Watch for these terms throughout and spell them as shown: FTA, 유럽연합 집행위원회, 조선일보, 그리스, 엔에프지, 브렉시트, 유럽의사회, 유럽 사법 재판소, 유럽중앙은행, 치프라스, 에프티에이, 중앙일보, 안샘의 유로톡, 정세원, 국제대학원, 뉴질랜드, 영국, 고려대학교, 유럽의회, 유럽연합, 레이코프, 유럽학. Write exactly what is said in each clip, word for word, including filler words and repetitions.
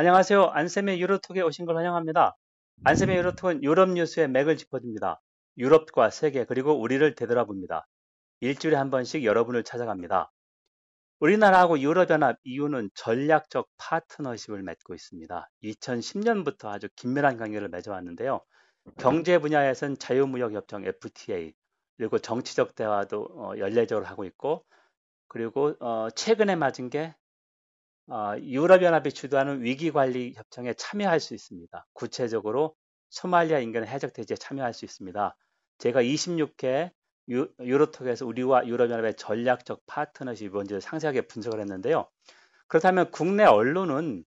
안녕하세요. 안샘의 유로톡에 오신 걸 환영합니다. 안샘의 유로톡은 유럽 뉴스의 맥을 짚어줍니다. 유럽과 세계 그리고 우리를 되돌아봅니다. 일주일에 한 번씩 여러분을 찾아갑니다. 우리나라하고 유럽연합 이유는 전략적 파트너십을 맺고 있습니다. 이천십 년부터 아주 긴밀한 관계를 맺어왔는데요. 경제 분야에선 자유무역협정 에프 티 에이, 그리고 정치적 대화도 어, 연례적으로 하고 있고, 그리고 어, 최근에 맞은 게 어, 유럽연합이 주도하는 위기관리협정에 참여할 수 있습니다. 구체적으로 소말리아 인근 해적돼지에 참여할 수 있습니다. 제가 이십육 회 유, 유로톡에서 우리와 유럽연합의 전략적 파트너십이 뭔지를 상세하게 분석을 했는데요. 그렇다면 국내 언론은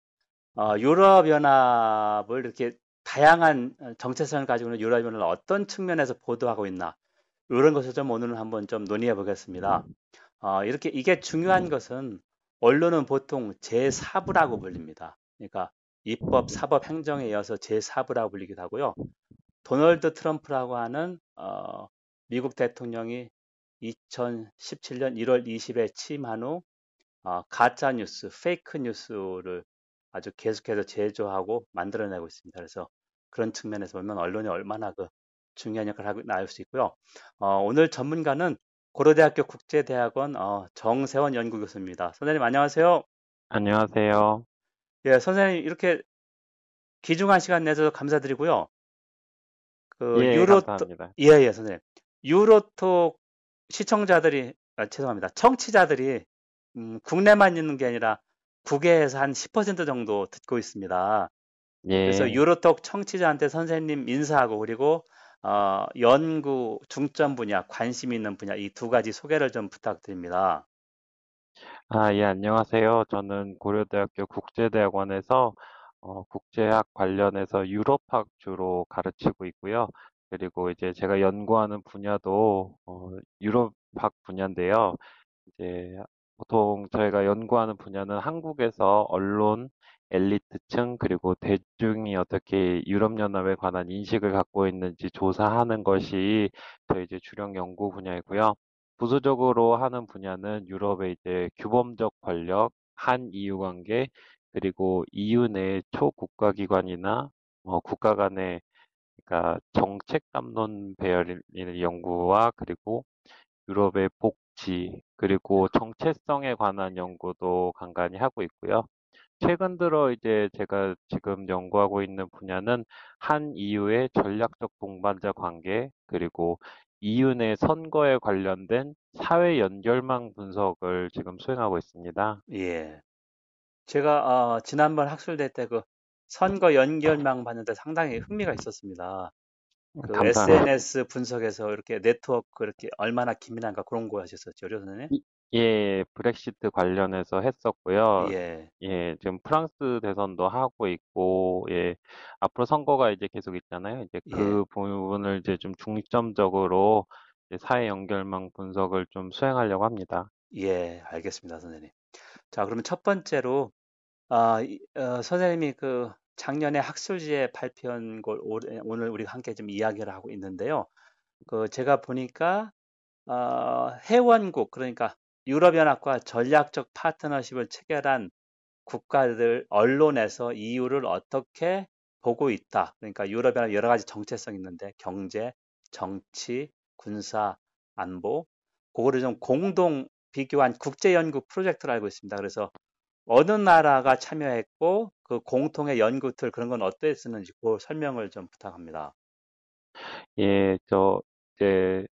어, 유럽연합을 이렇게 다양한 정체성을 가지고 있는 유럽연합을 어떤 측면에서 보도하고 있나, 이런 것을 좀 오늘은 한번 좀 논의해 보겠습니다. 어, 이렇게 이게 중요한 것은 언론은 보통 제사부라고 불립니다. 그러니까 입법, 사법, 행정에 이어서 제사부라고 불리기도 하고요. 도널드 트럼프라고 하는 어, 미국 대통령이 이천십칠 년 일월 이십에 취임한 후 어, 가짜 뉴스, 페이크 뉴스를 아주 계속해서 제조하고 만들어내고 있습니다. 그래서 그런 측면에서 보면 언론이 얼마나 그 중요한 역할을 하고 나올 수 있고요. 어, 오늘 전문가는 고려대학교 국제대학원 어, 정세원 연구교수입니다. 선생님 안녕하세요. 안녕하세요. 예, 선생님 이렇게 귀중한 시간 내주셔서 감사드리고요. 그 예, 유로... 감사합니다. 예예 예, 선생님. 유로톡 시청자들이, 아, 죄송합니다. 청취자들이 음, 국내만 있는 게 아니라 국외에서 한 십 퍼센트 정도 듣고 있습니다. 예. 그래서 유로톡 청취자한테 선생님 인사하고, 그리고 어, 연구 중점 분야, 관심 있는 분야, 이 두 가지 소개를 좀 부탁드립니다. 아, 예, 안녕하세요. 저는 고려대학교 국제대학원에서 어, 국제학 관련해서 유럽학 주로 가르치고 있고요. 그리고 이제 제가 연구하는 분야도 어, 유럽학 분야인데요. 이제 보통 저희가 연구하는 분야는 한국에서 언론, 엘리트층, 그리고 대중이 어떻게 유럽연합에 관한 인식을 갖고 있는지 조사하는 것이 저희 이제 주력 연구 분야이고요. 부수적으로 하는 분야는 유럽의 이제 규범적 권력, 한 이유 관계, 그리고 이유 내 초국가기관이나 어, 국가 간의, 그러니까 정책 담론 배열의 연구와, 그리고 유럽의 복지, 그리고 정체성에 관한 연구도 간간히 하고 있고요. 최근 들어 이제 제가 지금 연구하고 있는 분야는 한 이유의 전략적 동반자 관계, 그리고 이유 내 선거에 관련된 사회 연결망 분석을 지금 수행하고 있습니다. 예. 제가 어, 지난번 학술대 때 그 선거 연결망 봤는데 상당히 흥미가 있었습니다. 그 에스 엔 에스 분석에서 이렇게 네트워크 이렇게 얼마나 기민한가, 그런 거 하셨었죠, 선생님? 예, 브렉시트 관련해서 했었고요. 예. 예, 지금 프랑스 대선도 하고 있고, 예, 앞으로 선거가 이제 계속 있잖아요. 이제 그 예. 부분을 이제 좀 중점적으로 이제 사회 연결망 분석을 좀 수행하려고 합니다. 예, 알겠습니다, 선생님. 자, 그러면 첫 번째로, 아, 어, 선생님이 그 작년에 학술지에 발표한 걸 오늘 우리가 함께 좀 이야기를 하고 있는데요. 그 제가 보니까, 어, 회원국, 그러니까 유럽연합과 전략적 파트너십을 체결한 국가들 언론에서 이유를 어떻게 보고 있다. 그러니까 유럽연합 여러 가지 정체성이 있는데 경제, 정치, 군사, 안보, 그거를 좀 공동 비교한 국제 연구 프로젝트를 알고 있습니다. 그래서 어느 나라가 참여했고 그 공통의 연구 틀, 그런 건 어떻게 쓰는지 그 설명을 좀 부탁합니다. 예, 저 이제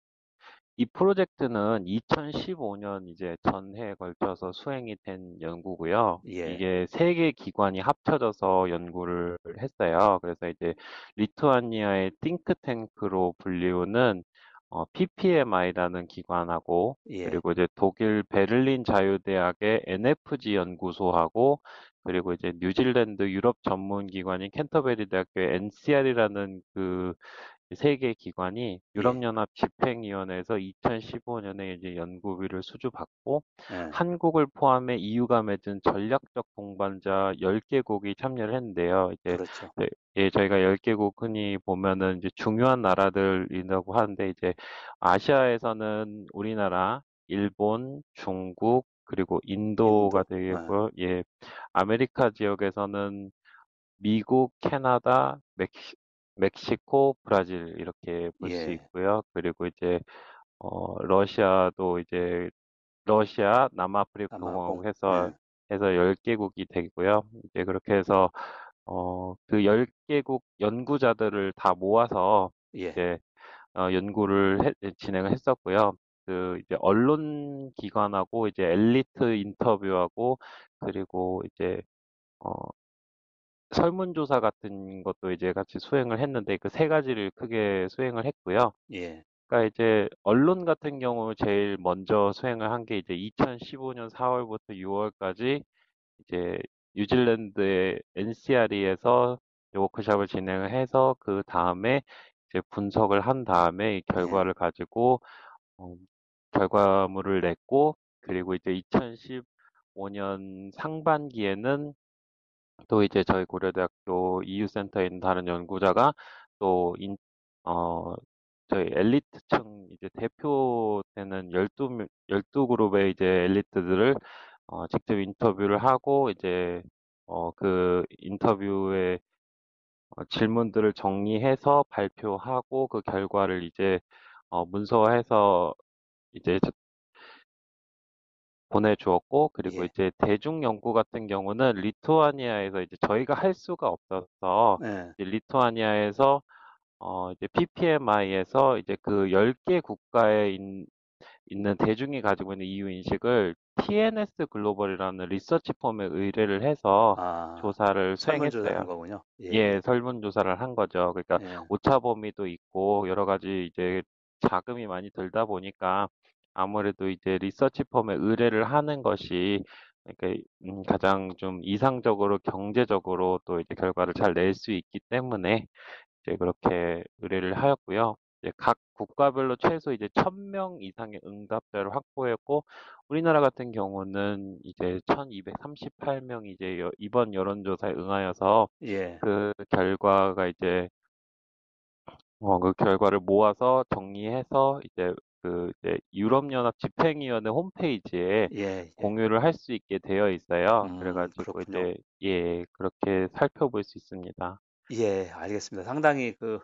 이 프로젝트는 이천십오 년 이제 전해에 걸쳐서 수행이 된 연구고요. 예. 이게 세 개 기관이 합쳐져서 연구를 했어요. 그래서 이제 리투아니아의 띵크탱크로 불리우는 어, 피 피 엠 아이라는 기관하고, 예. 그리고 이제 독일 베를린 자유대학의 엔 에프 지 연구소하고, 그리고 이제 뉴질랜드 유럽 전문 기관인 켄터베리 대학교의 엔 씨 알이라는 그 세 개 기관이 유럽연합 집행위원회에서 이천십오 년에 이제 연구비를 수주받고, 네. 한국을 포함해 이유가 맺은 전략적 동반자 열 개국이 참여를 했는데요. 이제 그렇죠. 예, 저희가 열 개국 흔히 보면은 이제 중요한 나라들이라고 하는데, 이제 아시아에서는 우리나라, 일본, 중국, 그리고 인도가 되겠고요. 네. 예, 아메리카 지역에서는 미국, 캐나다, 멕시, 멕시코, 브라질 이렇게 볼 수 예. 있고요. 그리고 이제 어, 러시아도 이제 러시아, 남아프리카 공화국 해서 네. 해서 열 개국이 되고요. 이제 그렇게 해서 어, 그 열 개국 연구자들을 다 모아서 예. 이제 어, 연구를 해, 진행을 했었고요. 그 이제 언론 기관하고 이제 엘리트 인터뷰하고 그리고 이제 어, 설문조사 같은 것도 이제 같이 수행을 했는데 그 세 가지를 크게 수행을 했고요. 예. 그러니까 이제 언론 같은 경우 제일 먼저 수행을 한 게 이제 이천십오 년 사월부터 유월까지 이제 뉴질랜드의 엔씨알이에서 워크숍을 진행을 해서 그 다음에 이제 분석을 한 다음에 이 결과를 네. 가지고 어, 결과물을 냈고 그리고 이제 이천십오 년 상반기에는 또 이제 저희 고려대학교 이유센터에 있는 다른 연구자가 또 인, 어, 저희 엘리트층 이제 대표되는 열두 그룹의 이제 엘리트들을 어, 직접 인터뷰를 하고 이제 어, 그 인터뷰의 어, 질문들을 정리해서 발표하고 그 결과를 이제 어, 문서화해서 이제 보내주었고 그리고 예. 이제 대중 연구 같은 경우는 리투아니아에서 이제 저희가 할 수가 없어서 예. 이제 리투아니아에서 어, 이제 피피엠아이에서 이제 그 열 개 국가에 인, 있는 대중이 가지고 있는 이유 인식을 티엔에스 글로벌이라는 리서치 폼에 의뢰를 해서 아, 조사를 수행했어요. 거군요. 예. 예, 설문조사를 한 거죠. 그러니까 예. 오차 범위도 있고 여러 가지 이제 자금이 많이 들다 보니까 아무래도 이제 리서치 펌에 의뢰를 하는 것이 그러니까 음, 가장 좀 이상적으로 경제적으로 또 이제 결과를 잘 낼 수 있기 때문에 이제 그렇게 의뢰를 하였고요. 이제 각 국가별로 최소 이제 천 명 이상의 응답자를 확보했고 우리나라 같은 경우는 이제 천이백삼십팔 명이 이제 여, 이번 여론조사에 응하여서 예. 그 결과가 이제 어, 그 결과를 모아서 정리해서 이제 그 이제 유럽연합 집행위원회 홈페이지에 예, 예. 공유를 할 수 있게 되어 있어요. 음, 그래가지고 그렇군요. 이제 예 그렇게 살펴볼 수 있습니다. 예, 알겠습니다. 상당히 그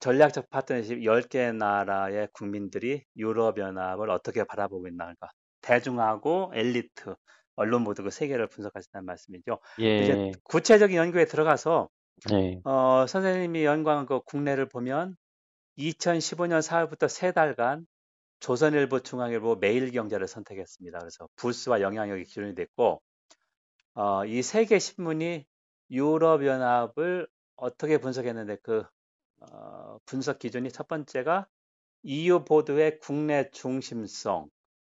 전략적 파트너십 열 개 나라의 국민들이 유럽연합을 어떻게 바라보고 있나, 그러니까 대중하고 엘리트, 언론 모두 그 세 개를 분석하신다는 말씀이죠. 예. 이제 구체적인 연구에 들어가서 예. 어, 선생님이 연구한 그 국내를 보면 이천십오 년 사월부터 세 달간 조선일보, 중앙일보, 매일경제를 선택했습니다. 그래서 부수와 영향력이 기준이 됐고 어, 이 세 개 신문이 유럽연합을 어떻게 분석했는데 그 어, 분석 기준이 첫 번째가 이유 보도의 국내 중심성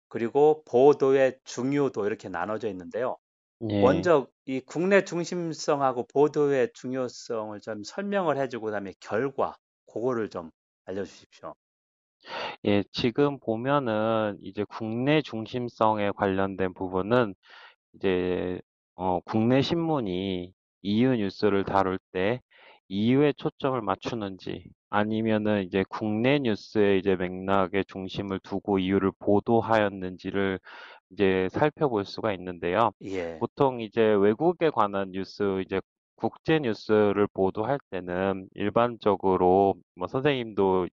그리고 보도의 중요도 이렇게 나눠져 있는데요. 네. 먼저 이 국내 중심성하고 보도의 중요성을 좀 설명을 해주고 그다음에 결과 그거를 좀 알려주십시오. 예, 지금 보면은 이제 국내 중심성에 관련된 부분은 이제 어, 국내 신문이 이유 뉴스를 다룰 때 이유에 초점을 맞추는지 아니면은 이제 국내 뉴스의 이제 맥락의 중심을 두고 이유를 보도하였는지를 이제 살펴볼 수가 있는데요. 예. 보통 이제 외국에 관한 뉴스 이제 국제 뉴스를 보도할 때는 일반적으로 뭐 선생님도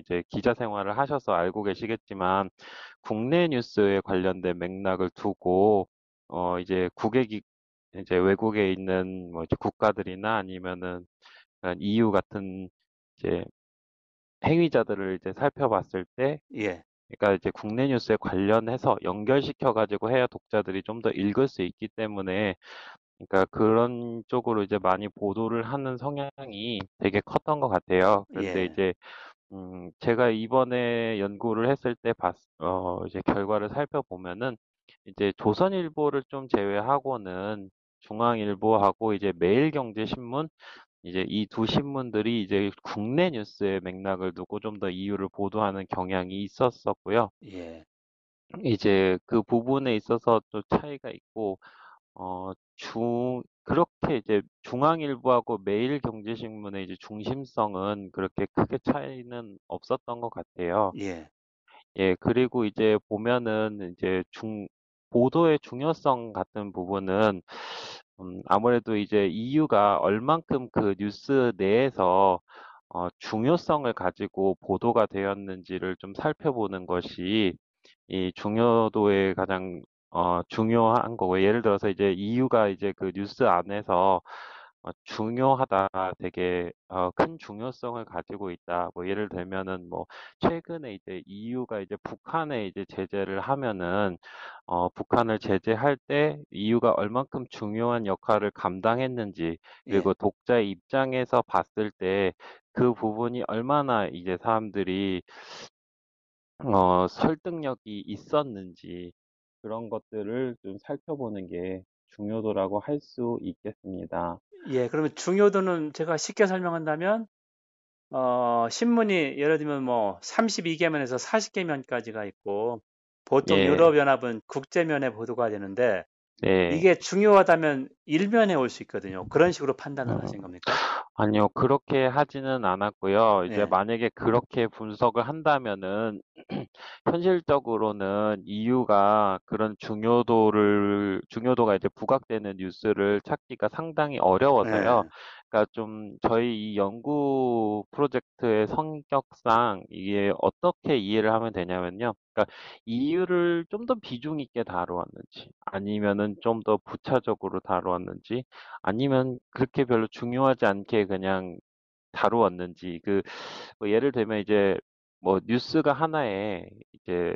이제 기자 생활을 하셔서 알고 계시겠지만 국내 뉴스에 관련된 맥락을 두고 어 이제 국외기 이제 외국에 있는 뭐 국가들이나 아니면은 이유 같은 이제 행위자들을 이제 살펴봤을 때 예. 그러니까 이제 국내 뉴스에 관련해서 연결시켜 가지고 해야 독자들이 좀 더 읽을 수 있기 때문에 그러니까 그런 쪽으로 이제 많이 보도를 하는 성향이 되게 컸던 것 같아요. 그런데 예. 이제 음 제가 이번에 연구를 했을 때 봤 어 이제 결과를 살펴보면은 이제 조선일보를 좀 제외하고는 중앙일보하고 이제 매일경제신문 이제 이 두 신문들이 이제 국내 뉴스의 맥락을 두고 좀 더 이유를 보도하는 경향이 있었었고요. 예. 이제 그 부분에 있어서 또 차이가 있고 어 중 그렇게 이제 중앙일보하고 매일경제신문의 이제 중심성은 그렇게 크게 차이는 없었던 것 같아요. 예. 예, 그리고 이제 보면은 이제 중 보도의 중요성 같은 부분은 음, 아무래도 이제 이유가 얼만큼 그 뉴스 내에서 어, 중요성을 가지고 보도가 되었는지를 좀 살펴보는 것이 이 중요도의 가장 어, 중요한 거고, 예를 들어서 이제 이유가 이제 그 뉴스 안에서 어, 중요하다, 되게 어, 큰 중요성을 가지고 있다. 뭐 예를 들면은 뭐 최근에 이제 이유가 이제 북한에 이제 제재를 하면은 어, 북한을 제재할 때 이유가 얼만큼 중요한 역할을 감당했는지, 그리고 예. 독자의 입장에서 봤을 때 그 부분이 얼마나 이제 사람들이 어, 설득력이 있었는지, 그런 것들을 좀 살펴보는 게 중요도라고 할 수 있겠습니다. 예, 그러면 중요도는 제가 쉽게 설명한다면, 어, 신문이 예를 들면 뭐 삼십이 개면에서 사십 개면까지가 있고, 보통 예. 유럽연합은 국제면에 보도가 되는데, 예. 이게 중요하다면 일면에 올 수 있거든요. 그런 식으로 판단을 음. 하신 겁니까? 아니요, 그렇게 하지는 않았고요. 이제 예. 만약에 그렇게 분석을 한다면은, 현실적으로는 이유가 그런 중요도를, 중요도가 이제 부각되는 뉴스를 찾기가 상당히 어려워서요. 예. 그러니까 좀 저희 이 연구 프로젝트의 성격상 이게 어떻게 이해를 하면 되냐면요. 그러니까 이유를 좀 더 비중 있게 다루었는지, 아니면은 좀 더 부차적으로 다루었는지, 아니면 그렇게 별로 중요하지 않게 그냥 다루었는지, 그 뭐 예를 들면 이제 뭐 뉴스가 하나에 이제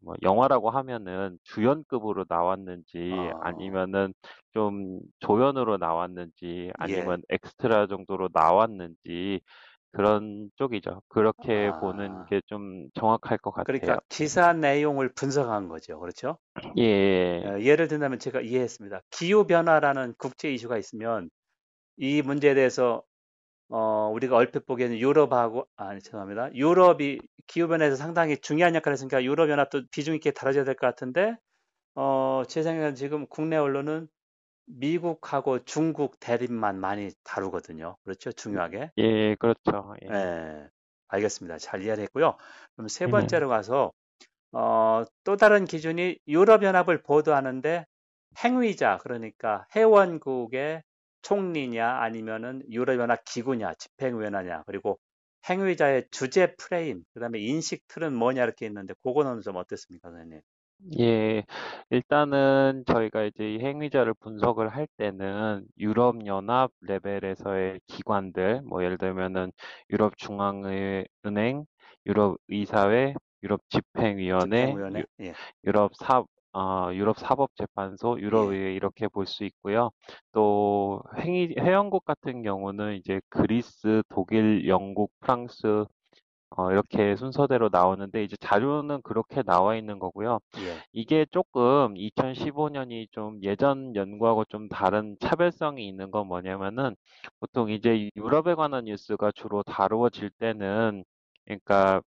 뭐 영화라고 하면은 주연급으로 나왔는지, 아. 아니면은 좀 조연으로 나왔는지, 아니면 예. 엑스트라 정도로 나왔는지, 그런 쪽이죠. 그렇게 아. 보는 게 좀 정확할 것 같아요. 그러니까 기사 내용을 분석한 거죠. 그렇죠? 예. 어, 예를 든다면 제가 이해했습니다. 기후변화라는 국제 이슈가 있으면 이 문제에 대해서 어, 우리가 얼핏 보기에는 유럽하고, 아니, 죄송합니다. 유럽이 기후변화에서 상당히 중요한 역할을 했으니까 유럽연합도 비중 있게 다뤄져야 될 것 같은데, 어, 제 생각에는 지금 국내 언론은 미국하고 중국 대립만 많이 다루거든요. 그렇죠? 중요하게. 예, 그렇죠. 예. 예, 알겠습니다. 잘 이해를 했고요. 그럼 세 번째로 가서, 어, 또 다른 기준이 유럽연합을 보도하는데 행위자, 그러니까 회원국의 총리냐 아니면은 유럽연합 기구냐 집행위원회냐, 그리고 행위자의 주제 프레임, 그다음에 인식 틀은 뭐냐, 이렇게 있는데 그거는 좀 어땠습니까, 선생님? 예, 일단은 저희가 이제 이 행위자를 분석을 할 때는 유럽연합 레벨에서의 기관들, 뭐 예를 들면은 유럽중앙은행, 유럽의사회, 유럽집행위원회, 집행위원회? 유, 예. 유럽 사법 어, 유럽 사법 재판소, 유럽의회, 이렇게 볼 수 있고요. 또 행위, 회원국 같은 경우는 이제 그리스, 독일, 영국, 프랑스 어, 이렇게 순서대로 나오는데, 이제 자료는 그렇게 나와 있는 거고요. 예. 이게 조금 이천십오 년이 좀 예전 연구하고 좀 다른 차별성이 있는 건 뭐냐면은, 보통 이제 유럽에 관한 뉴스가 주로 다루어질 때는, 그러니까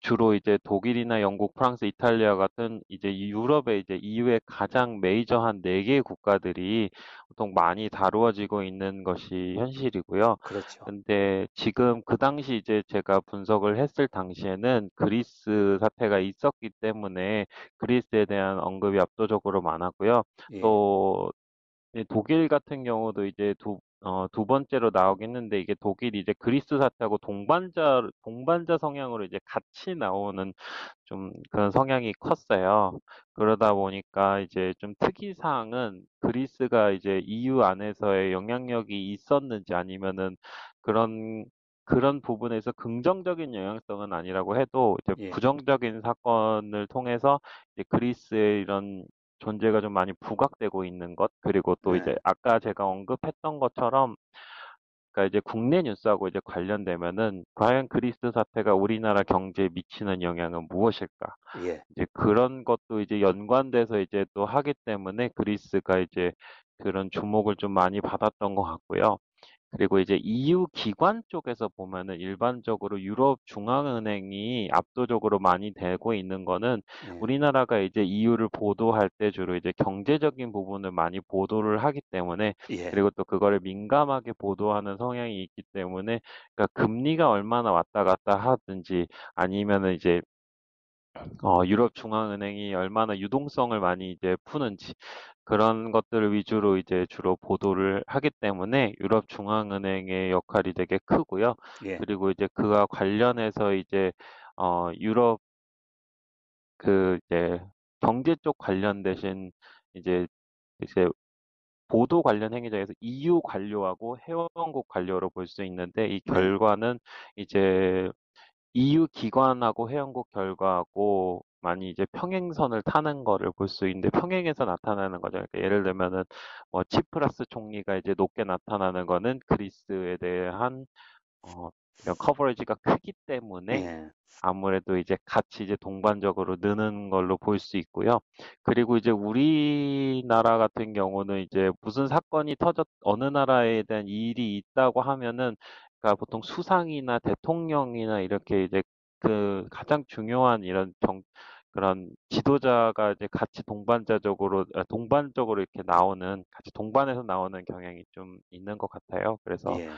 주로 이제 독일이나 영국, 프랑스, 이탈리아 같은 이제 유럽의 이제 이유의 가장 메이저한 네 개의 국가들이 보통 많이 다루어지고 있는 것이 현실이고요. 그렇죠. 근데 지금 그 당시 이제 제가 분석을 했을 당시에는 그리스 사태가 있었기 때문에 그리스에 대한 언급이 압도적으로 많았고요. 예. 또 독일 같은 경우도 이제 두 어, 두 번째로 나오긴 했는데, 이게 독일이 이제 그리스 사태하고 동반자, 동반자 성향으로 이제 같이 나오는 좀 그런 성향이 컸어요. 그러다 보니까 이제 좀 특이사항은 그리스가 이제 이유 안에서의 영향력이 있었는지, 아니면은 그런, 그런 부분에서 긍정적인 영향성은 아니라고 해도 이제 예. 부정적인 사건을 통해서 이제 그리스의 이런 존재가 좀 많이 부각되고 있는 것, 그리고 또 네. 이제 아까 제가 언급했던 것처럼, 그러니까 이제 국내 뉴스하고 이제 관련되면은 과연 그리스 사태가 우리나라 경제에 미치는 영향은 무엇일까? 예. 이제 그런 것도 이제 연관돼서 이제 또 하기 때문에 그리스가 이제 그런 주목을 좀 많이 받았던 것 같고요. 그리고 이제 이유 기관 쪽에서 보면은 일반적으로 유럽 중앙은행이 압도적으로 많이 되고 있는 거는, 네. 우리나라가 이제 이유를 보도할 때 주로 이제 경제적인 부분을 많이 보도를 하기 때문에, 예. 그리고 또 그거를 민감하게 보도하는 성향이 있기 때문에, 그러니까 금리가 얼마나 왔다 갔다 하든지, 아니면은 이제 어, 유럽중앙은행이 얼마나 유동성을 많이 이제 푸는지 그런 것들을 위주로 이제 주로 보도를 하기 때문에 유럽중앙은행의 역할이 되게 크고요. 예. 그리고 이제 그와 관련해서 이제 어, 유럽 그 이제 경제 쪽 관련되신 이제 이제 보도 관련 행위장에서 이유 관료하고 회원국 관료로 볼 수 있는데, 이 결과는 이제 이유 기관하고 회원국 결과하고 많이 이제 평행선을 타는 거를 볼 수 있는데, 평행에서 나타나는 거죠. 그러니까 예를 들면은 뭐 치프라스 총리가 이제 높게 나타나는 거는 그리스에 대한 어, 커버리지가 크기 때문에 네. 아무래도 이제 같이 이제 동반적으로 느는 걸로 볼 수 있고요. 그리고 이제 우리나라 같은 경우는 이제 무슨 사건이 터졌 어느 나라에 대한 일이 있다고 하면은, 그러니까 보통 수상이나 대통령이나 이렇게 이제 그 가장 중요한 이런 정 그런 지도자가 이제 같이 동반자적으로 동반적으로 이렇게 나오는 같이 동반해서 나오는 경향이 좀 있는 것 같아요. 그래서 네.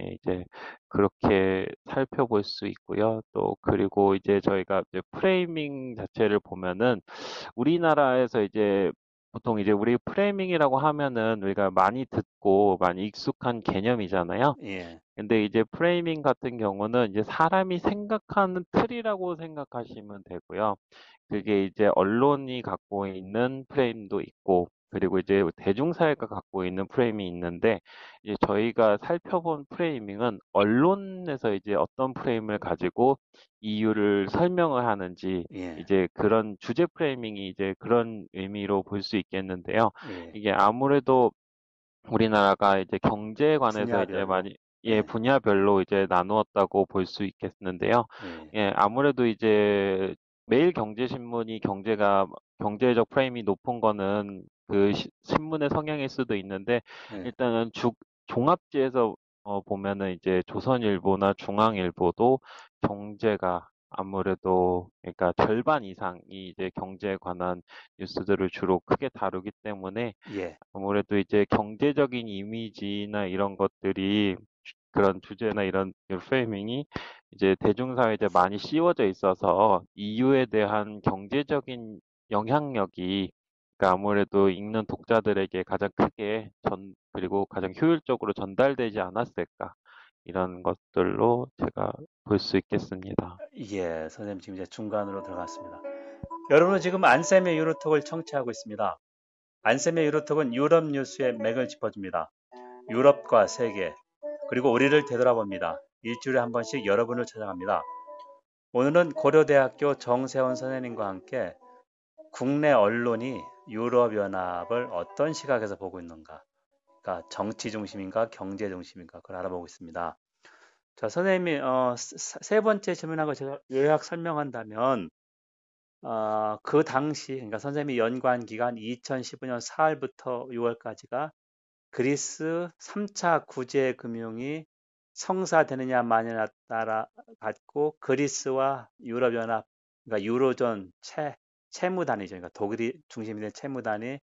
예, 이제 그렇게 살펴볼 수 있고요. 또 그리고 이제 저희가 이제 프레이밍 자체를 보면은, 우리나라에서 이제 보통 이제 우리 프레이밍이라고 하면은 우리가 많이 듣고 많이 익숙한 개념이잖아요. 예. 근데 이제 프레이밍 같은 경우는 이제 사람이 생각하는 틀이라고 생각하시면 되고요. 그게 이제 언론이 갖고 있는 프레임도 있고, 그리고 이제 대중사회가 갖고 있는 프레임이 있는데, 이제 저희가 살펴본 프레이밍은 언론에서 이제 어떤 프레임을 가지고 이유를 설명을 하는지, 예. 이제 그런 주제 프레이밍이 이제 그런 의미로 볼 수 있겠는데요. 예. 이게 아무래도 우리나라가 이제 경제에 관해서 분야별로. 이제 많이 예 분야별로 이제 나누었다고 볼 수 있겠는데요. 예. 예, 아무래도 이제 매일 경제신문이 경제가 경제적 프레임이 높은 거는 그 시, 신문의 성향일 수도 있는데, 네. 일단은 주, 종합지에서 어, 보면은 이제 조선일보나 중앙일보도 경제가 아무래도 그러니까 절반 이상이 이제 경제에 관한 뉴스들을 주로 크게 다루기 때문에 예. 아무래도 이제 경제적인 이미지나 이런 것들이 그런 주제나 이런 프레이밍이 이제 대중사회에 많이 씌워져 있어서 이유에 대한 경제적인 영향력이 그러니까 아무래도 읽는 독자들에게 가장 크게 전 그리고 가장 효율적으로 전달되지 않았을까, 이런 것들로 제가 볼 수 있겠습니다. 예, 선생님 지금 이제 중간으로 들어갔습니다. 여러분은 지금 안샘의 유로톡을 청취하고 있습니다. 안샘의 유로톡은 유럽 뉴스의 맥을 짚어줍니다. 유럽과 세계 그리고 우리를 되돌아봅니다. 일주일에 한 번씩 여러분을 찾아갑니다. 오늘은 고려대학교 정세원 선생님과 함께 국내 언론이 유럽연합을 어떤 시각에서 보고 있는가, 그러니까 정치 중심인가 경제 중심인가 그걸 알아보고 있습니다. 자, 선생님이 어, 세 번째 질문하고 제가 요약 설명한다면, 어, 그 당시 그러니까 선생님이 연관 기간 이천십오 년 사월부터 유월까지가 그리스 삼 차 구제 금융이 성사되느냐 마느냐에 따라 갖고 그리스와 유럽연합 그러니까 유로존 채 채무단이죠. 그러니까 독일이 중심이 된 채무단이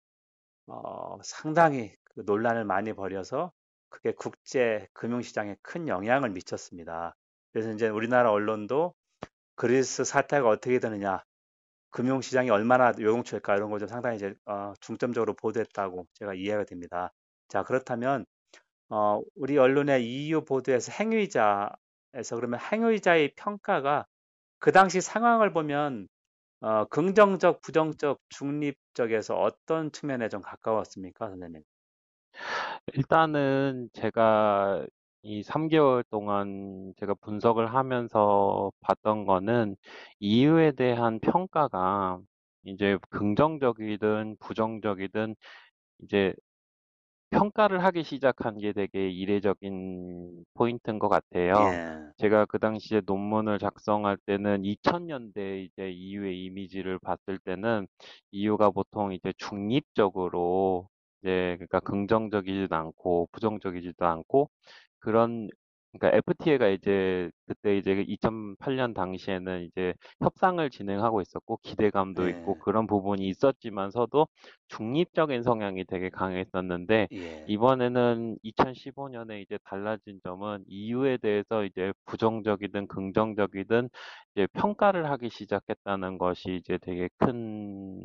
어, 상당히 그 논란을 많이 벌여서 그게 국제 금융시장에 큰 영향을 미쳤습니다. 그래서 이제 우리나라 언론도 그리스 사태가 어떻게 되느냐, 금융시장이 얼마나 요동칠까 이런 걸 좀 상당히 이제 어, 중점적으로 보도했다고 제가 이해가 됩니다. 자, 그렇다면 어, 우리 언론의 이유 보도에서 행위자에서 그러면 행위자의 평가가 그 당시 상황을 보면 어, 긍정적, 부정적, 중립적에서 어떤 측면에 좀 가까웠습니까, 선생님? 일단은 제가 이 삼 개월 동안 제가 분석을 하면서 봤던 거는 이유에 대한 평가가 이제 긍정적이든 부정적이든 이제 평가를 하기 시작한 게 되게 이례적인 포인트인 것 같아요. 예. 제가 그 당시에 논문을 작성할 때는 이천 년대 이제 이유의 이미지를 봤을 때는 이유가 보통 이제 중립적으로 이제 그러니까 긍정적이지도 않고 부정적이지도 않고 그런 그러니까 에프티에이가 이제 그때 이제 이천팔 년 당시에는 이제 협상을 진행하고 있었고 기대감도 네. 있고 그런 부분이 있었지만서도 중립적인 성향이 되게 강했었는데 예. 이번에는 이천십오 년에 이제 달라진 점은 이유에 대해서 이제 부정적이든 긍정적이든 이제 평가를 하기 시작했다는 것이 이제 되게 큰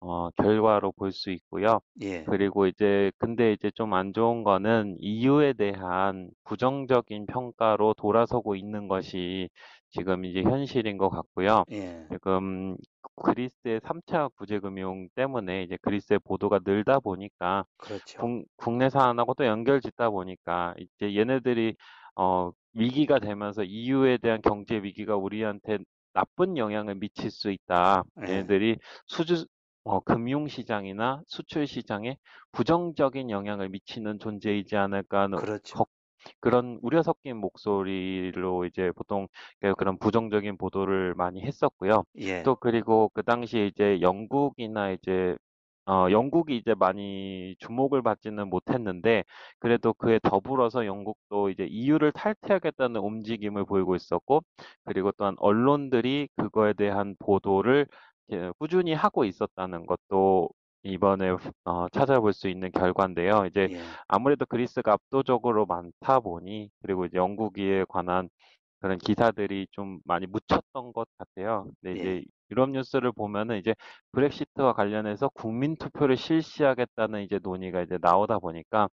어, 결과로 볼 수 있고요. 예. 그리고 이제 근데 이제 좀 안 좋은 거는 이유에 대한 부정적인 평가로 돌아서고 있는 것이 지금 이제 현실인 것 같고요. 예. 지금 그리스의 삼 차 구제금융 때문에 이제 그리스의 보도가 늘다 보니까 그렇죠. 국, 국내 사안하고 또 연결 짓다 보니까 이제 얘네들이 어, 위기가 되면서 이유에 대한 경제 위기가 우리한테 나쁜 영향을 미칠 수 있다. 예. 얘네들이 수주 어, 금융시장이나 수출시장에 부정적인 영향을 미치는 존재이지 않을까 하는 그렇죠. 거, 그런 우려 섞인 목소리로 이제 보통 그런 부정적인 보도를 많이 했었고요. 예. 또 그리고 그 당시에 이제 영국이나 이제 어, 영국이 이제 많이 주목을 받지는 못했는데 그래도 그에 더불어서 영국도 이제 이유를 탈퇴하겠다는 움직임을 보이고 있었고 그리고 또한 언론들이 그거에 대한 보도를 꾸준히 하고 있었다는 것도 이번에 어, 찾아볼 수 있는 결과인데요. 이제 예. 아무래도 그리스가 압도적으로 많다 보니 그리고 이제 영국에 관한 그런 기사들이 좀 많이 묻혔던 것 같아요. 근데 예. 이제 유럽 뉴스를 보면은 이제 브렉시트와 관련해서 국민 투표를 실시하겠다는 이제 논의가 이제 나오다 보니까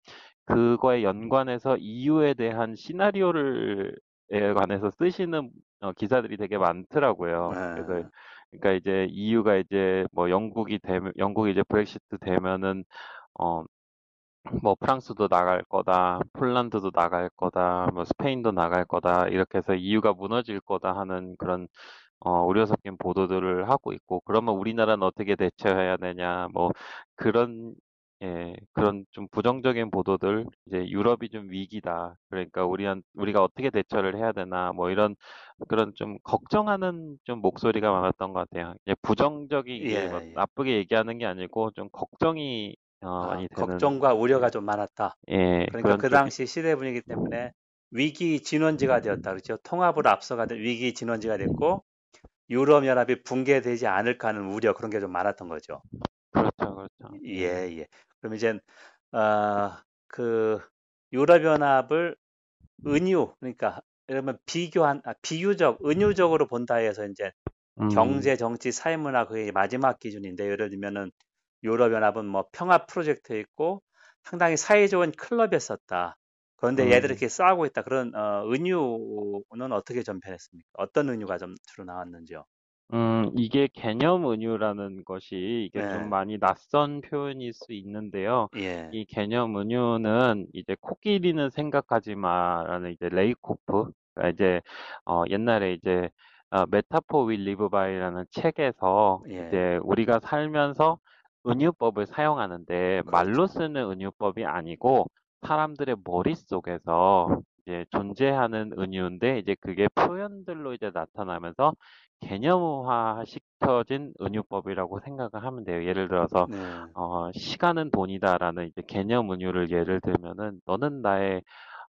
그거에 연관해서 이유에 대한 시나리오를 에 관해서 쓰시는 어, 기사들이 되게 많더라고요. 아. 그래서 그러니까 이제 이유가 이제 뭐 영국이 되면 영국이 이제 브렉시트 되면은 어 뭐 프랑스도 나갈 거다, 폴란드도 나갈 거다, 뭐 스페인도 나갈 거다 이렇게 해서 이유가 무너질 거다 하는 그런 어 우려 섞인 보도들을 하고 있고 그러면 우리나라는 어떻게 대처해야 되냐 뭐 그런 예, 그런 좀 부정적인 보도들, 이제 유럽이 좀 위기다. 그러니까 우리한, 우리가 어떻게 대처를 해야 되나, 뭐 이런, 그런 좀 걱정하는 좀 목소리가 많았던 것 같아요. 이제 부정적이게, 예, 뭐 예. 나쁘게 얘기하는 게 아니고 좀 걱정이 어, 아, 많이 되는. 걱정과 우려가 좀 많았다. 예. 그러니까 그 당시 시대 분위기 때문에 위기 진원지가 되었다. 그렇죠. 통합으로 앞서가 된 위기 진원지가 됐고, 유럽연합이 붕괴되지 않을까 하는 우려, 그런 게 좀 많았던 거죠. 그렇죠, 그렇죠. 예, 예. 그럼 이제 어, 그 유럽연합을 은유 그러니까 이러면 비교한 아, 비유적 은유적으로 본다 해서 이제 음. 경제, 정치, 사회문화 그게 마지막 기준인데 예를 들면은 유럽연합은 뭐 평화 프로젝트 있고 상당히 사회적인 클럽이었었다. 그런데 음. 얘들이 이렇게 싸우고 있다. 그런 어, 은유는 어떻게 전편했습니까? 어떤 은유가 좀 주로 나왔는지요? 음, 이게 개념 은유라는 것이 이게 네. 좀 많이 낯선 표현일 수 있는데요. 예. 이 개념 은유는 이제 코끼리는 생각하지 마라는 이제 레이코프, 그러니까 이제 어, 옛날에 이제 어, 메타포 윌 리브 바이라는 책에서 예. 이제 우리가 살면서 은유법을 사용하는데 말로 쓰는 은유법이 아니고 사람들의 머릿속에서 이제 존재하는 은유인데 이제 그게 표현들로 이제 나타나면서 개념화 시켜진 은유법이라고 생각을 하면 돼요. 예를 들어서 네. 어, 시간은 돈이다라는 이제 개념 은유를 예를 들면은 너는 나의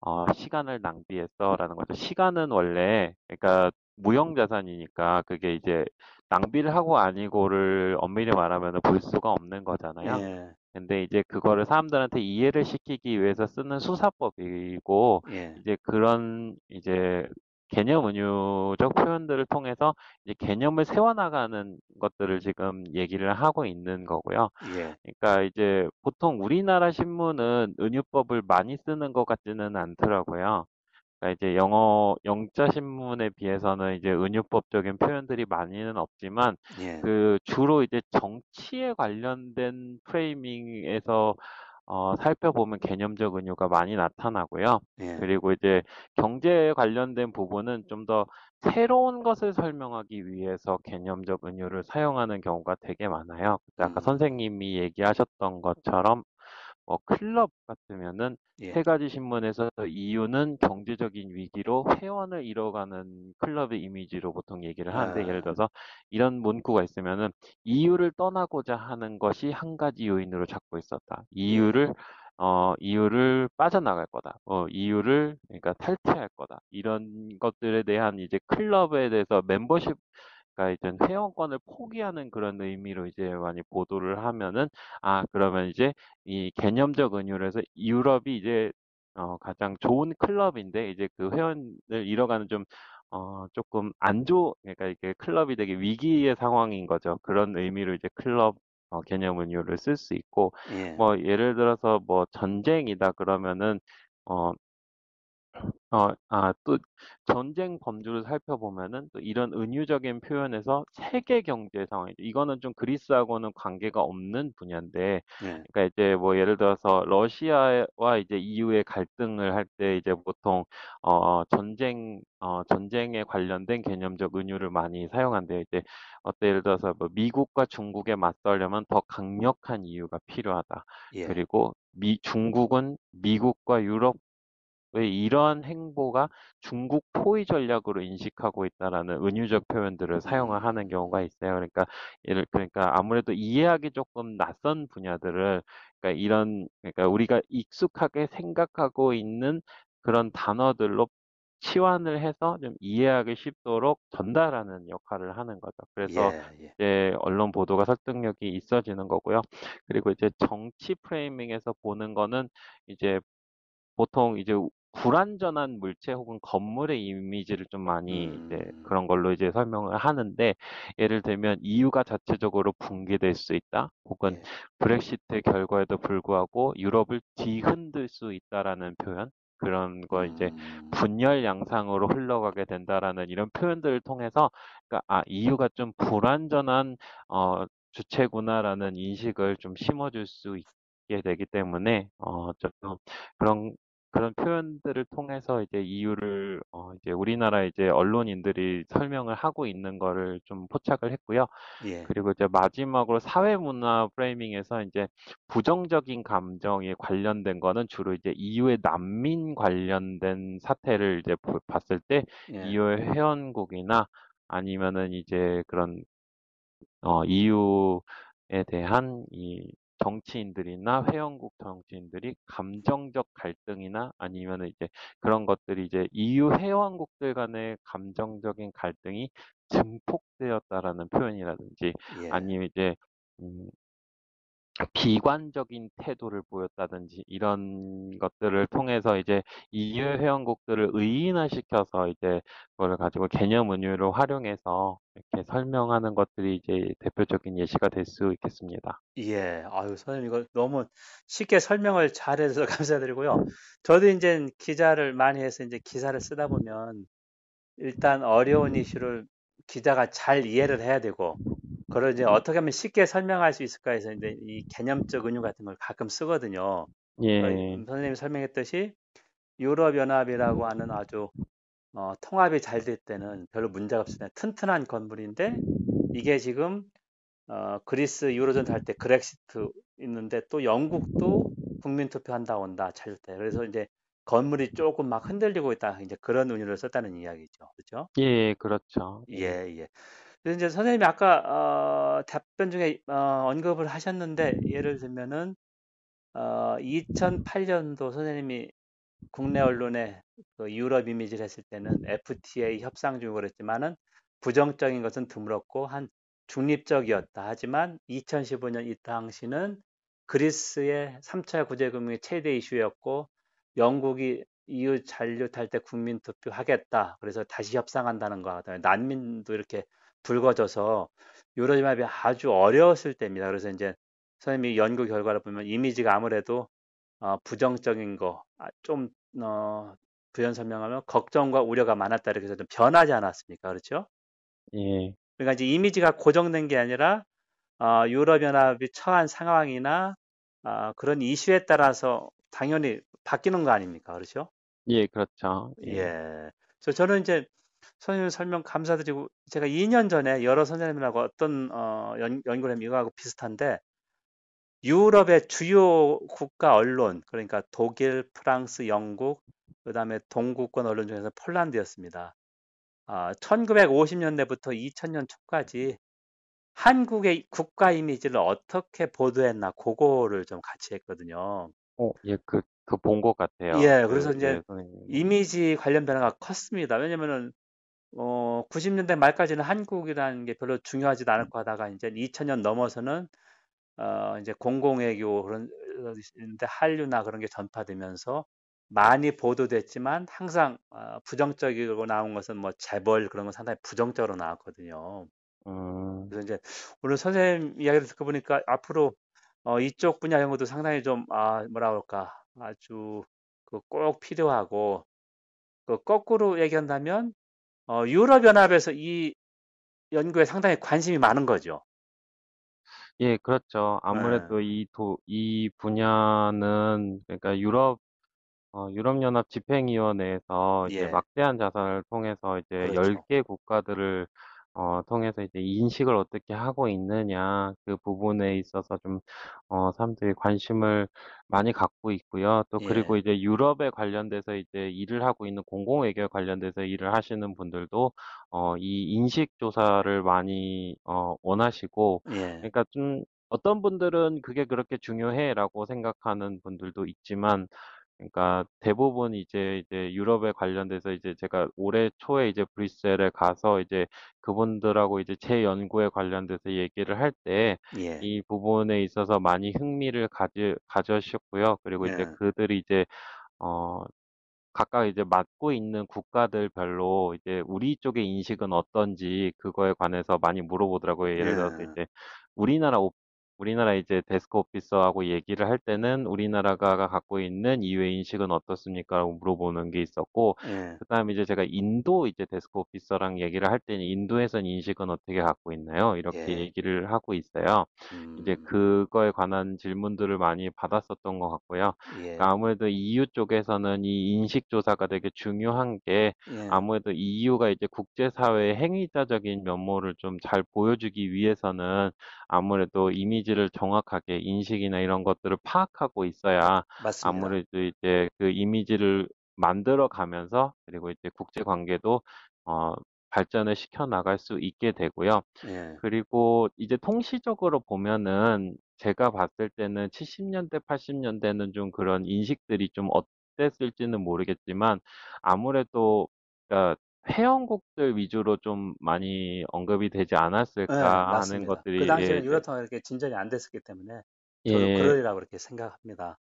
어, 시간을 낭비했어라는 거죠. 시간은 원래 그러니까 무형자산이니까 그게 이제 낭비를 하고 아니고를 엄밀히 말하면은 볼 수가 없는 거잖아요. 네. 근데 이제 그거를 사람들한테 이해를 시키기 위해서 쓰는 수사법이고 네. 이제 그런 이제 개념 은유적 표현들을 통해서 이제 개념을 세워나가는 것들을 지금 얘기를 하고 있는 거고요. 예. 그러니까 이제 보통 우리나라 신문은 은유법을 많이 쓰는 것 같지는 않더라고요. 그러니까 이제 영어 영자 신문에 비해서는 이제 은유법적인 표현들이 많이는 없지만 예. 그 주로 이제 정치에 관련된 프레이밍에서 어, 살펴보면 개념적 은유가 많이 나타나고요. 예. 그리고 이제 경제에 관련된 부분은 좀 더 새로운 것을 설명하기 위해서 개념적 은유를 사용하는 경우가 되게 많아요. 아까 음. 선생님이 얘기하셨던 것처럼 어, 클럽 같으면은 예. 세 가지 신문에서 이유는 경제적인 위기로 회원을 잃어가는 클럽의 이미지로 보통 얘기를 하는데 아. 예를 들어서 이런 문구가 있으면은 이유를 떠나고자 하는 것이 한 가지 요인으로 잡고 있었다. 이유를 어, 이유를 빠져나갈 거다. 어, 이유를 그러니까 탈퇴할 거다. 이런 것들에 대한 이제 클럽에 대해서 멤버십 그러니까 이제 회원권을 포기하는 그런 의미로 이제 많이 보도를 하면은 아 그러면 이제 이 개념적 은유로 해서 유럽이 이제 어 가장 좋은 클럽인데 이제 그 회원을 잃어가는 좀 어 조금 안 좋 그러니까 이게 클럽이 되게 위기의 상황인 거죠. 그런 의미로 이제 클럽 어, 개념 은유를 쓸 수 있고 예. 뭐 예를 들어서 뭐 전쟁이다 그러면은 어 어, 아, 또 전쟁 범주를 살펴보면은 또 이런 은유적인 표현에서 세계 경제 상황이죠. 이거는 좀 그리스하고는 관계가 없는 분야인데, 네. 그러니까 이제 뭐 예를 들어서 러시아와 이제 이유의 갈등을 할 때 이제 보통 어, 전쟁 어, 전쟁에 관련된 개념적 은유를 많이 사용한대요. 이제 어때 예를 들어서 뭐 미국과 중국에 맞서려면 더 강력한 이유가 필요하다. 예. 그리고 미 중국은 미국과 유럽 왜 이러한 행보가 중국 포위 전략으로 인식하고 있다라는 은유적 표현들을 사용을 하는 경우가 있어요. 그러니까 예를 그러니까 아무래도 이해하기 조금 낯선 분야들을 그러니까 이런 그러니까 우리가 익숙하게 생각하고 있는 그런 단어들로 치환을 해서 좀 이해하기 쉽도록 전달하는 역할을 하는 거죠. 그래서 예, 예. 이제 언론 보도가 설득력이 있어지는 거고요. 그리고 이제 정치 프레이밍에서 보는 거는 이제 보통 이제 불완전한 물체 혹은 건물의 이미지를 좀 많이 음. 이제 그런 걸로 이제 설명을 하는데 예를 들면 이유가 자체적으로 붕괴될 수 있다 혹은 예. 브렉시트 결과에도 불구하고 유럽을 뒤흔들 수 있다라는 표현 그런 거 이제 분열 양상으로 흘러가게 된다라는 이런 표현들을 통해서 그러니까 아 이유가 좀 불완전한 어, 주체구나라는 인식을 좀 심어줄 수 있게 되기 때문에 어 좀 그런 그런 표현들을 통해서 이제 이유를 어 이제 우리나라 이제 언론인들이 설명을 하고 있는 거를 좀 포착을 했고요. 예. 그리고 이제 마지막으로 사회문화 프레이밍에서 이제 부정적인 감정에 관련된 거는 주로 이제 이유의 난민 관련된 사태를 이제 봤을 때 예. 이유의 회원국이나 아니면은 이제 그런 어 이유에 대한 이 정치인들이나 회원국 정치인들이 감정적 갈등이나 아니면 이제 그런 것들이 이제 이유 회원국들 간의 감정적인 갈등이 증폭되었다라는 표현이라든지 예. 아니면 이제 음, 비관적인 태도를 보였다든지 이런 것들을 통해서 이제 이유 회원국들을 의인화시켜서 이제 그걸 가지고 개념 은유로 활용해서 이렇게 설명하는 것들이 이제 대표적인 예시가 될 수 있겠습니다. 예, 아유 선생님 이거 너무 쉽게 설명을 잘해서 감사드리고요. 저도 이제 기자를 많이 해서 이제 기사를 쓰다 보면 일단 어려운 이슈를 기자가 잘 이해를 해야 되고. 그걸 이제 어떻게 하면 쉽게 설명할 수 있을까 해서 이제 이 개념적 은유 같은 걸 가끔 쓰거든요. 예. 선생님이 설명했듯이 유럽연합이라고 하는 아주 어, 통합이 잘 될 때는 별로 문제가 없을 때 튼튼한 건물인데 이게 지금 어, 그리스 유로존 할 때 브렉시트 있는데 또 영국도 국민투표 한다 온다 찾을 때 그래서 이제 건물이 조금 막 흔들리고 있다 이제 그런 은유를 썼다는 이야기죠. 그렇죠? 예, 그렇죠. 예, 예. 그래서 이제 선생님이 아까 어, 답변 중에 어, 언급을 하셨는데 예를 들면은 어, 이천팔 년도 선생님이 국내 언론에 그 유럽 이미지를 했을 때는 에프티에이 협상 중이고 그랬지만은 부정적인 것은 드물었고 한 중립적이었다. 하지만 이천십오 년 이 당시는 그리스의 삼 차 구제금융의 최대 이슈였고 영국이 이유 잔류 탈 때 국민투표 하겠다. 그래서 다시 협상한다는 거. 그다음에 난민도 이렇게 불거져서 유럽연합이 아주 어려웠을 때입니다. 그래서 이제 선생님이 연구 결과를 보면 이미지가 아무래도 어, 부정적인 거, 좀 어, 부연 설명하면 걱정과 우려가 많았다 이렇게 해서 좀 변하지 않았습니까? 그렇죠? 예. 그러니까 이제 이미지가 고정된 게 아니라 어, 유럽연합이 처한 상황이나 어, 그런 이슈에 따라서 당연히 바뀌는 거 아닙니까? 그렇죠? 예, 그렇죠. 예. 예. 그래서 저는 이제 선생님 설명 감사드리고 제가 이 년 전에 여러 선생님하고 어떤 어, 연, 연구를 했는데 이거하고 비슷한데 유럽의 주요 국가 언론, 그러니까 독일, 프랑스, 영국, 그 다음에 동구권 언론 중에서 폴란드였습니다. 아, 천구백오십 년대부터 이천 년 초까지 한국의 국가 이미지를 어떻게 보도했나, 그거를 좀 같이 했거든요. 어, 예, 그, 그 본 것 같아요. 예, 그래서 그, 이제 예, 이미지 관련 변화가 컸습니다. 왜냐면은, 어, 구십 년대 말까지는 한국이라는 게 별로 중요하지도 않고 하다가 이제 이천 년 넘어서는 어, 이제 공공외교 그런, 한류나 그런 게 전파되면서 많이 보도됐지만 항상 어, 부정적이고 나온 것은 뭐 재벌 그런 건 상당히 부정적으로 나왔거든요. 음. 그래서 이제 오늘 선생님 이야기를 듣고 보니까 앞으로 어, 이쪽 분야 연구도 상당히 좀, 아, 뭐라 그럴까, 아주 그 꼭 필요하고, 그 거꾸로 얘기한다면, 어, 유럽연합에서 이 연구에 상당히 관심이 많은 거죠. 예, 그렇죠. 아무래도 네. 이 도, 이 분야는, 그러니까 유럽, 어, 유럽연합 집행위원회에서 이제 예, 막대한 자산을 통해서 이제 그렇죠. 열 개 국가들을 어, 통해서 이제 인식을 어떻게 하고 있느냐, 그 부분에 있어서 좀, 어, 사람들이 관심을 많이 갖고 있고요. 또, 그리고 예, 이제 유럽에 관련돼서 이제 일을 하고 있는 공공외교에 관련돼서 일을 하시는 분들도, 어, 이 인식조사를 많이, 어, 원하시고, 예, 그러니까 좀, 어떤 분들은 그게 그렇게 중요해라고 생각하는 분들도 있지만, 그러니까 대부분 이제 이제 유럽에 관련돼서 이제 제가 올해 초에 이제 브뤼셀에 가서 이제 그분들하고 이제 제 연구에 관련돼서 얘기를 할 때 예, 이 부분에 있어서 많이 흥미를 가지 가졌었고요. 그리고 이제 예, 그들이 이제 어 각각 이제 맡고 있는 국가들별로 이제 우리 쪽의 인식은 어떤지 그거에 관해서 많이 물어보더라고요. 예를 들어서 예, 이제 우리나라 오 우리나라 이제 데스크 오피서하고 얘기를 할 때는 우리나라가 갖고 있는 이외 인식은 어떻습니까? 라고 물어보는 게 있었고, 예, 그다음에 이제 제가 인도 이제 데스크 오피서랑 얘기를 할 때는 인도에선 인식은 어떻게 갖고 있나요? 이렇게 예, 얘기를 하고 있어요. 음. 이제 그거에 관한 질문들을 많이 받았었던 것 같고요. 예. 그러니까 아무래도 이유 쪽에서는 이 인식 조사가 되게 중요한 게 예, 아무래도 이유가 이제 국제사회의 행위자적인 면모를 좀 잘 보여주기 위해서는 아무래도 이미 를 정확하게 인식이나 이런 것들을 파악하고 있어야 맞습니다. 아무래도 이제 그 이미지를 만들어 가면서 그리고 이제 국제 관계도 어 발전을 시켜 나갈 수 있게 되고요. 예. 그리고 이제 통시적으로 보면은 제가 봤을 때는 칠십 년대, 팔십 년대는 좀 그런 인식들이 좀 어땠을지는 모르겠지만 아무래도 그러니까 회원국들 위주로 좀 많이 언급이 되지 않았을까 네, 하는 맞습니다. 것들이 그 당시에는 예, 유로톡이 이렇게 진전이 안 됐었기 때문에 저는 예, 그러리라고 이렇게 생각합니다.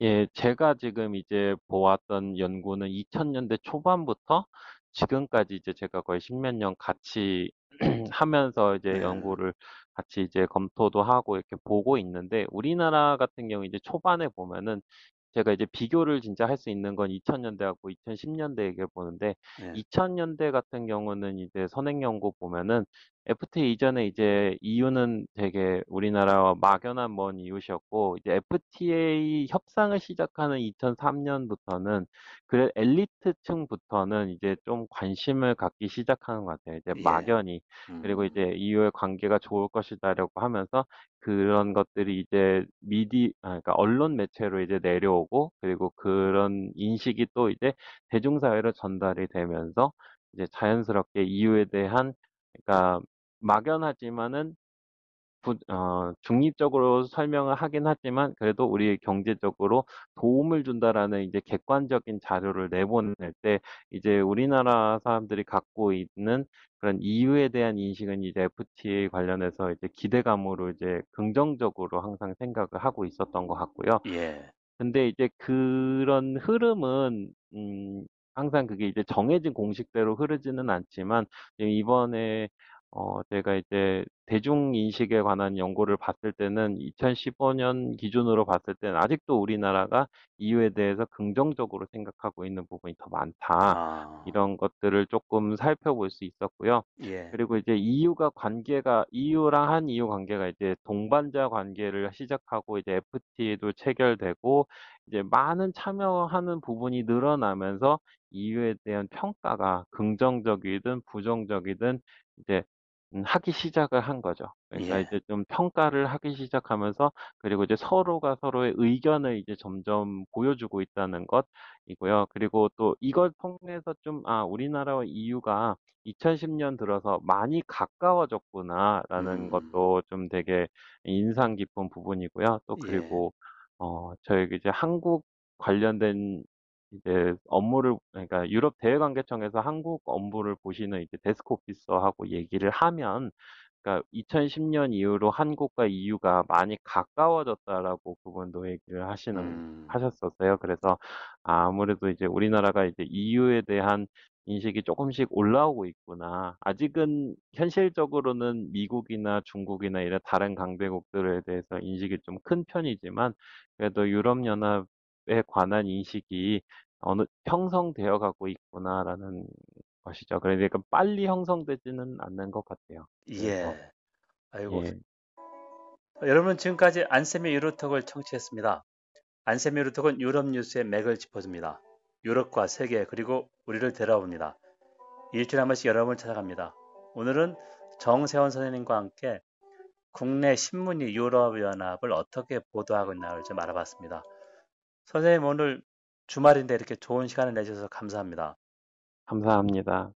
예, 제가 지금 이제 보았던 연구는 이천 년대 초반부터 지금까지 이제 제가 거의 십몇 년 같이 하면서 이제 네, 연구를 같이 이제 검토도 하고 이렇게 보고 있는데 우리나라 같은 경우 이제 초반에 보면은 제가 이제 비교를 진짜 할 수 있는 건 이천 년대하고 이천십 년대 얘기를 보는데 예, 이천 년대 같은 경우는 이제 선행 연구 보면은 에프티에이 이전에 이제 이유는 되게 우리나라와 막연한 먼 이웃이었고 이제 에프티에이 협상을 시작하는 이천삼 년부터는 그래 엘리트층부터는 이제 좀 관심을 갖기 시작하는 것 같아요. 이제 예, 막연히 음. 그리고 이제 이후에 관계가 좋을 것이다라고 하면서 그런 것들이 이제 미디 그러니까 언론 매체로 이제 내려오고 그리고 그런 인식이 또 이제 대중사회로 전달이 되면서 이제 자연스럽게 이유에 대한 그러니까 막연하지만은 부, 어, 중립적으로 설명을 하긴 하지만 그래도 우리 경제적으로 도움을 준다라는 이제 객관적인 자료를 내보낼 때 이제 우리나라 사람들이 갖고 있는 그런 이유에 대한 인식은 이제 에프티에이 관련해서 이제 기대감으로 이제 긍정적으로 항상 생각을 하고 있었던 것 같고요. 예. 근데 이제 그런 흐름은 음, 항상 그게 이제 정해진 공식대로 흐르지는 않지만 이번에 어 제가 이제 대중 인식에 관한 연구를 봤을 때는 이천십오 년 기준으로 봤을 때는 아직도 우리나라가 이유에 대해서 긍정적으로 생각하고 있는 부분이 더 많다. 아. 이런 것들을 조금 살펴볼 수 있었고요. 예. 그리고 이제 이유가 관계가 이유랑 한 이유 관계가 이제 동반자 관계를 시작하고 이제 에프티에이도 체결되고 이제 많은 참여하는 부분이 늘어나면서 이유에 대한 평가가 긍정적이든 부정적이든 이제 하기 시작을 한 거죠. 그러니까 예. 이제 좀 평가를 하기 시작하면서 그리고 이제 서로가 서로의 의견을 이제 점점 보여주고 있다는 것이고요. 그리고 또 이걸 통해서 좀 아, 우리나라와 이유가 이천십 년 들어서 많이 가까워졌구나라는 음. 것도 좀 되게 인상 깊은 부분이고요. 또 그리고 예. 어, 저희 이제 한국 관련된 이제 업무를 그러니까 유럽 대외관계청에서 한국 업무를 보시는 이제 데스크 오피서하고 얘기를 하면 그러니까 이천십 년 이후로 한국과 이유가 많이 가까워졌다라고 그분도 얘기를 하시는 음. 하셨었어요. 그래서 아무래도 이제 우리나라가 이제 이유에 대한 인식이 조금씩 올라오고 있구나. 아직은 현실적으로는 미국이나 중국이나 이런 다른 강대국들에 대해서 인식이 좀 큰 편이지만 그래도 유럽연합 에 관한 인식이 어느 형성되어 가고 있구나라는 것이죠. 그러니까 빨리 형성되지는 않는 것 같아요. 예. 아이고. 예. 여러분 지금까지 안샘의 유로톡을 청취했습니다. 안샘의 유로톡은 유럽 뉴스의 맥을 짚어줍니다. 유럽과 세계 그리고 우리를 데려옵니다. 일주일에 한 번씩 여러분을 찾아갑니다. 오늘은 정세원 선생님과 함께 국내 신문이 유럽연합을 어떻게 보도하고 있나를 좀 알아봤습니다. 선생님 오늘 주말인데 이렇게 좋은 시간을 내주셔서 감사합니다. 감사합니다.